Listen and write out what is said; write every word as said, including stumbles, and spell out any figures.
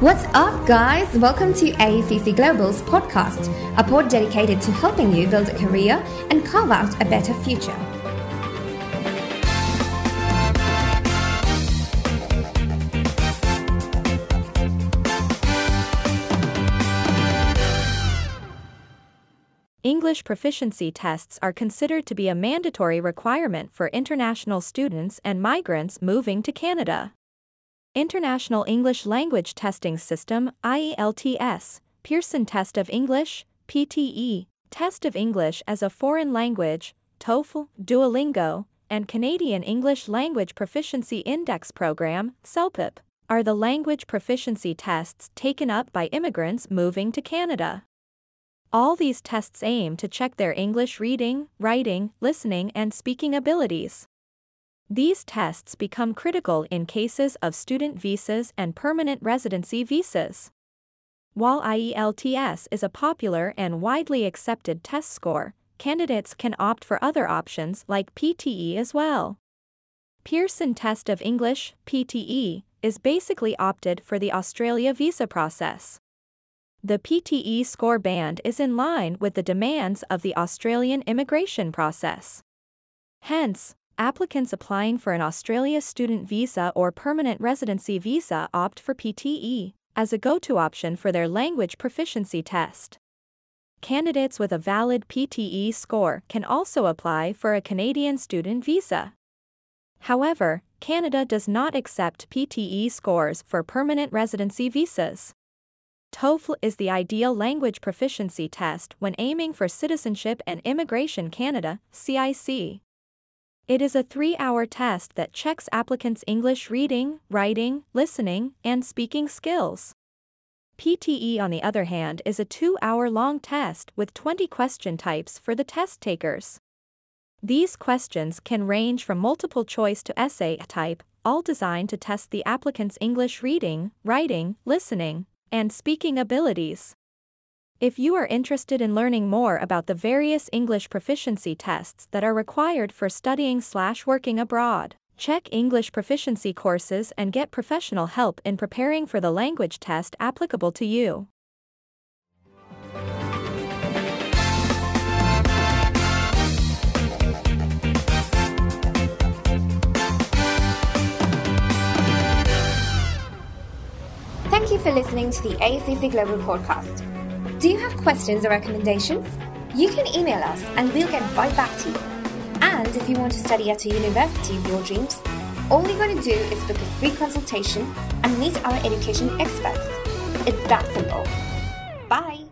What's up, guys? Welcome to A E C C Global's podcast, a pod dedicated to helping you build a career and carve out a better future. English proficiency tests are considered to be a mandatory requirement for international students and migrants moving to Canada. International English Language Testing System, I E L T S, Pearson Test of English, P T E, Test of English as a Foreign Language, TOEFL, Duolingo, and Canadian English Language Proficiency Index Program, CELPIP, are the language proficiency tests taken up by immigrants moving to Canada. All these tests aim to check their English reading, writing, listening, and speaking abilities. These tests become critical in cases of student visas and permanent residency visas. While I E L T S is a popular and widely accepted test score, candidates can opt for other options like P T E as well. Pearson Test of English, P T E, is basically opted for the Australia visa process. The P T E score band is in line with the demands of the Australian immigration process. Hence, applicants applying for an Australia student visa or permanent residency visa opt for P T E as a go-to option for their language proficiency test. Candidates with a valid P T E score can also apply for a Canadian student visa. However, Canada does not accept P T E scores for permanent residency visas. TOEFL is the ideal language proficiency test when aiming for Citizenship and Immigration Canada, C I C. It is a three-hour test that checks applicants' English reading, writing, listening, and speaking skills. P T E, on the other hand, is a two-hour-long test with twenty question types for the test takers. These questions can range from multiple choice to essay type, all designed to test the applicant's English reading, writing, listening, and speaking abilities. If you are interested in learning more about the various English proficiency tests that are required for studying slash working abroad, check English proficiency courses and get professional help in preparing for the language test applicable to you. Thank you for listening to the A E C C Global Podcast. Do you have questions or recommendations? You can email us and we'll get right back to you. And if you want to study at a university of your dreams, all you got to do is book a free consultation and meet our education experts. It's that simple. Bye!